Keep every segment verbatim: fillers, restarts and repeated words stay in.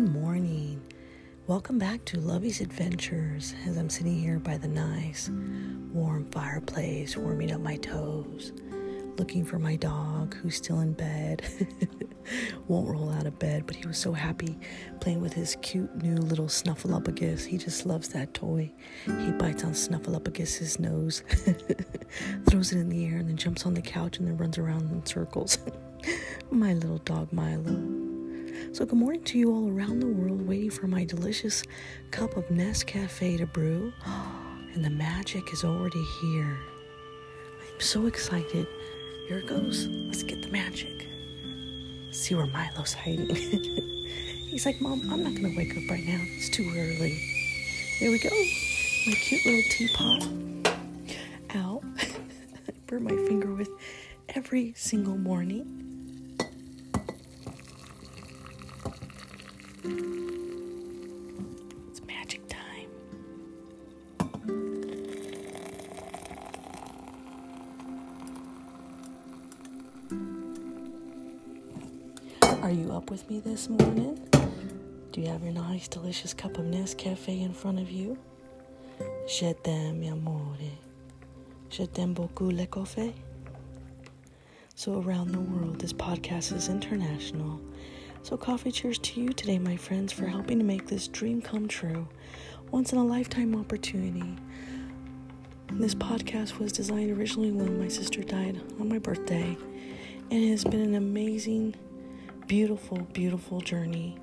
Good morning. Welcome back to Lovey's Adventures as I'm sitting here by the nice warm fireplace, warming up my toes, looking for my dog who's still in bed. Won't roll out of bed, but he was so happy playing with his cute new little Snuffleupagus. He just loves that toy. He bites on Snuffleupagus's nose, throws it in the air, and then jumps on the couch and then runs around in circles. My little dog Milo. So good morning to you all around the world, waiting for my delicious cup of Nescafe to brew. And the magic is already here. I'm so excited. Here it goes. Let's get the magic. Let's see where Milo's hiding. He's like, Mom, I'm not going to wake up right now. It's too early. There we go. My cute little teapot. Ow. I burn my finger with every single morning. It's magic time. Are you up with me this morning? Do you have your nice, delicious cup of Nescafe in front of you? Je t'aime, mi amore. Je t'aime beaucoup, le café. So around the world, this podcast is international. So coffee cheers to you today, my friends, for helping to make this dream come true. Once in a lifetime opportunity. This podcast was designed originally when my sister died on my birthday. And it has been an amazing, beautiful, beautiful journey.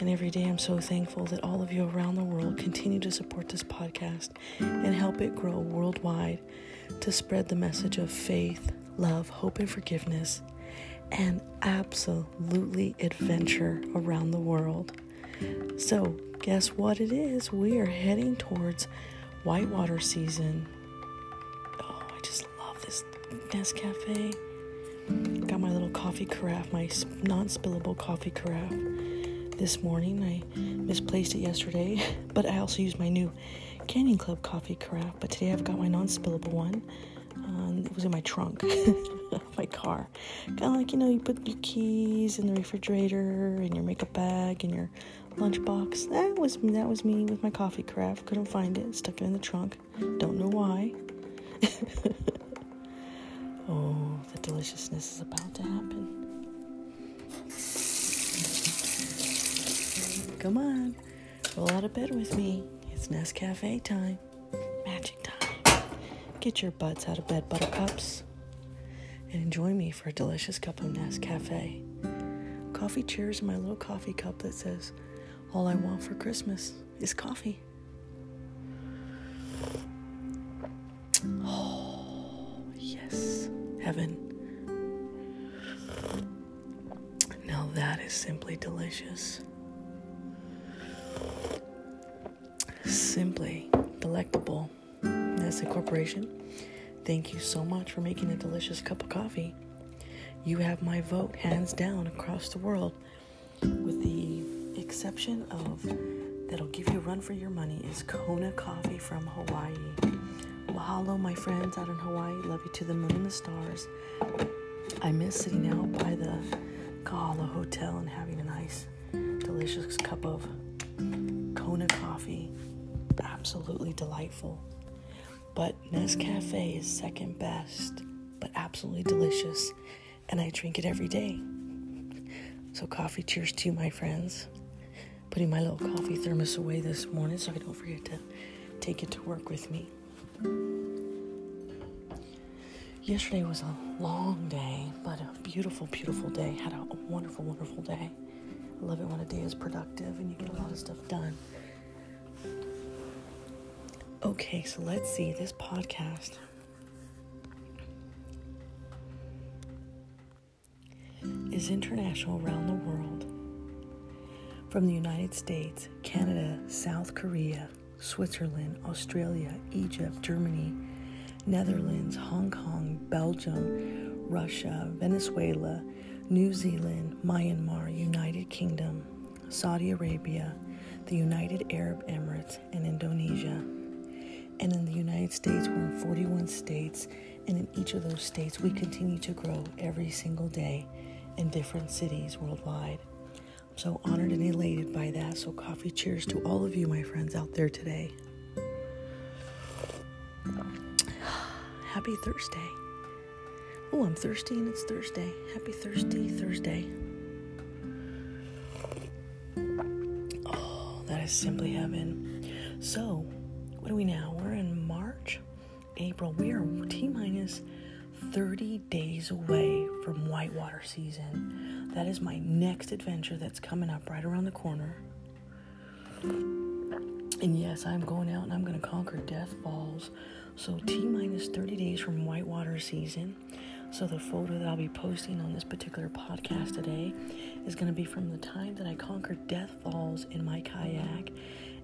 And every day I'm so thankful that all of you around the world continue to support this podcast and help it grow worldwide to spread the message of faith, love, hope, and forgiveness. And absolutely adventure around the world. So guess what it is? We are heading towards whitewater season. Oh, I just love this Nescafe. Got my little coffee carafe, my non-spillable coffee carafe this morning. I misplaced it yesterday, but I also used my new Canyon Club coffee carafe. But today I've got my non-spillable one. Um, it was in my trunk of my car. Kind of like, you know, you put your keys in the refrigerator and your makeup bag and your lunchbox. That was that was me with my coffee carafe. Couldn't find it. Stuck it in the trunk. Don't know why. Oh, the deliciousness is about to happen. Come on. Roll out of bed with me. It's Nescafe time. Magic time. Get your butts out of bed, buttercups, and enjoy me for a delicious cup of Nescafe. Coffee cheers in my little coffee cup that says, all I want for Christmas is coffee. Oh, yes, heaven. Now that is simply delicious. Simply delectable. Nestle Corporation, thank you so much for making a delicious cup of coffee. You have my vote, hands down, across the world, with the exception of, that'll give you a run for your money, is Kona Coffee from Hawaii. Mahalo, my friends out in Hawaii. Love you to the moon and the stars. I miss sitting out by the Kahala Hotel and having a nice, delicious cup of Kona coffee. Absolutely delightful. But Nescafe is second best, but absolutely delicious, and I drink it every day. So coffee cheers to you, my friends. Putting my little coffee thermos away this morning so I don't forget to take it to work with me. Yesterday was a long day, but a beautiful, beautiful day. Had a wonderful, wonderful day. I love it when a day is productive and you get a lot of stuff done. Okay, so let's see this podcast. Is international around the world. From the United States, Canada, South Korea, Switzerland, Australia, Egypt, Germany, Netherlands, Hong Kong, Belgium, Russia, Venezuela, New Zealand, Myanmar, United Kingdom, Saudi Arabia, the United Arab Emirates, and Indonesia. And in the United States, we're in forty-one states, and in each of those states, we continue to grow every single day in different cities worldwide. so honored and elated by that. So coffee cheers to all of you, my friends out there today. Happy Thursday. Oh, I'm thirsty and it's Thursday. Happy thirsty Thursday. Oh, that is simply heaven. So, what are we now? We're in March, April. We are T-minus thirty days away from whitewater season. That is my next adventure that's coming up right around the corner. And yes, I'm going out and I'm going to conquer Death Falls. So T-minus thirty days from whitewater season. So the photo that I'll be posting on this particular podcast today is going to be from the time that I conquered Death Falls in my kayak.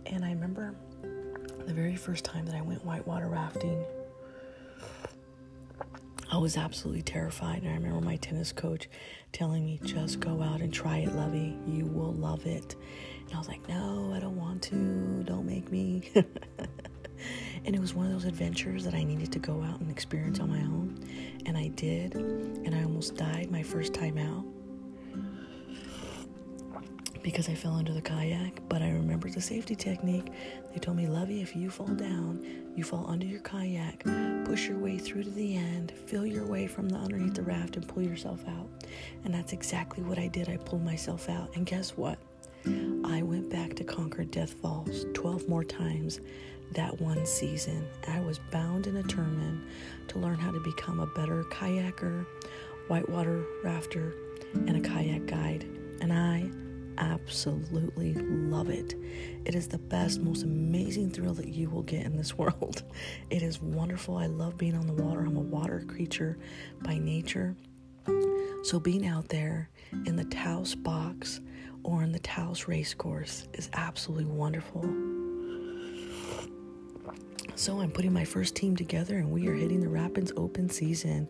And I remember the very first time that I went whitewater rafting, I was absolutely terrified. And I remember my tennis coach telling me, just go out and try it, Lovey. You will love it. And I was like, no, I don't want to. Don't make me. And it was one of those adventures that I needed to go out and experience on my own. And I did. And I almost died my first time out because I fell into the kayak. But I remembered the safety technique. They told me, Lovey, if you fall down, you fall under your kayak, push your way through to the end, feel your way from the underneath the raft and pull yourself out. And that's exactly what I did. I pulled myself out. And guess what? I went back to conquer Death Falls twelve more times that one season. I was bound and determined to learn how to become a better kayaker, whitewater rafter, and a kayak guide. And I absolutely love it. It is the best, most amazing thrill that you will get in this world. It is wonderful. I love being on the water. I'm a water creature by nature. So being out there in the Taos box or in the Taos race course is absolutely wonderful. So I'm putting my first team together and we are hitting the Rapids open season.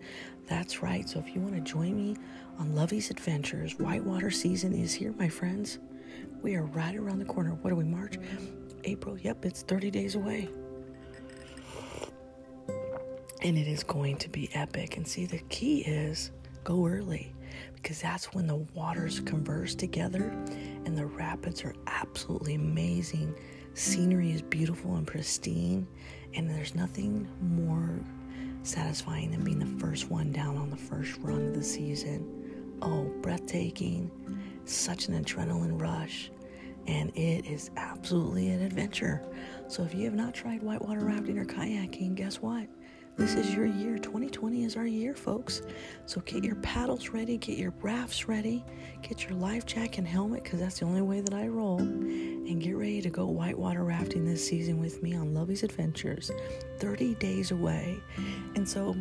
That's right. So if you want to join me on Lovey's Adventures, whitewater season is here, my friends. We are right around the corner. What are we, March? April? Yep, it's thirty days away. And it is going to be epic. And see, the key is go early because that's when the waters converge together and the rapids are absolutely amazing. Scenery is beautiful and pristine, and there's nothing more satisfying than being the first one down on the first run of the season. Oh, breathtaking, such an adrenaline rush, and it is absolutely an adventure. So if you have not tried whitewater rafting or kayaking, guess what? This is your year. twenty twenty is our year, folks. So get your paddles ready, get your rafts ready, get your life jacket and helmet, because that's the only way that I roll. And get ready to go whitewater rafting this season with me on Lovey's Adventures, thirty days away. And so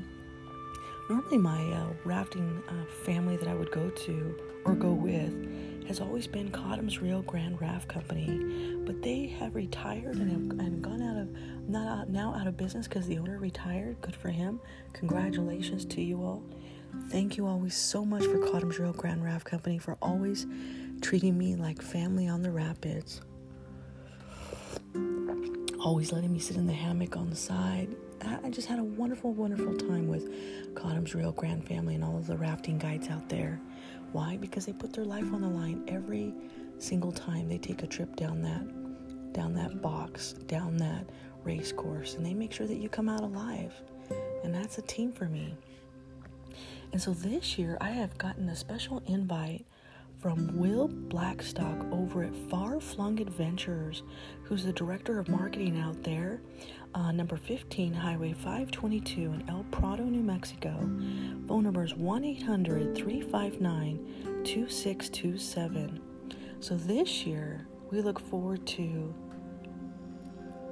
normally my uh, rafting uh, family that I would go to or go with has always been Cotton's Real Grand Raft Company. But they have retired and have and gone out of... Not out, now out of business because the owner retired. Good for him. Congratulations to you all. Thank you always so much for Cotton's Real Grand Raft Company for always treating me like family on the rapids. Always letting me sit in the hammock on the side. I just had a wonderful, wonderful time with Cotton's Real Grand Family and all of the rafting guides out there. Why? Because they put their life on the line every single time they take a trip down that, down that box, down that race course, and they make sure that you come out alive, and that's a team for me. And so this year I have gotten a special invite from Will Blackstock over at Far Flung Adventures, who's the director of marketing out there, uh, number fifteen Highway five twenty-two in El Prado, New Mexico. Phone number is one eight hundred, three five nine, two six two seven. So this year we look forward to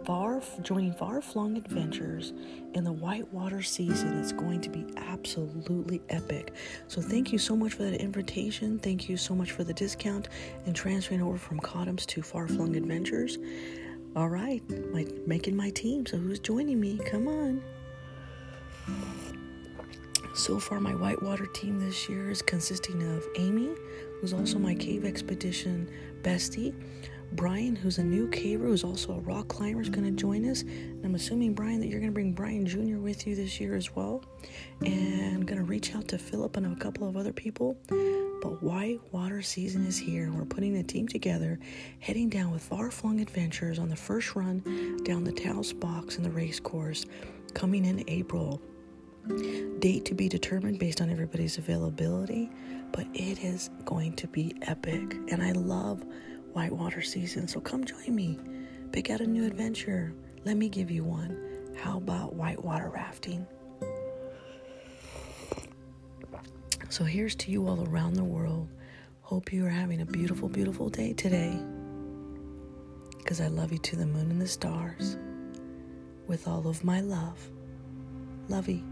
Far, joining Far-Flung Adventures in the whitewater season. It's going to be absolutely epic. So thank you so much for that invitation. Thank you so much for the discount and transferring over from Cotton's to Far-Flung Adventures. All right, my, making my team. So who's joining me? Come on. So far, my whitewater team this year is consisting of Amy, who's also my cave expedition bestie, Brian, who's a new caver, who's also a rock climber, is going to join us. And I'm assuming, Brian, that you're going to bring Brian Junior with you this year as well. And I'm going to reach out to Philip and a couple of other people. But whitewater season is here, and we're putting the team together, heading down with Far Flung Adventures on the first run down the Taos box in the race course, coming in April. Date to be determined based on everybody's availability, but it is going to be epic, and I love whitewater season, so come join me. Pick out a new adventure. Let me give you one. How about whitewater rafting? So here's to you all around the world. Hope you are having a beautiful, beautiful day today, because I love you to the moon and the stars with all of my love. Lovey.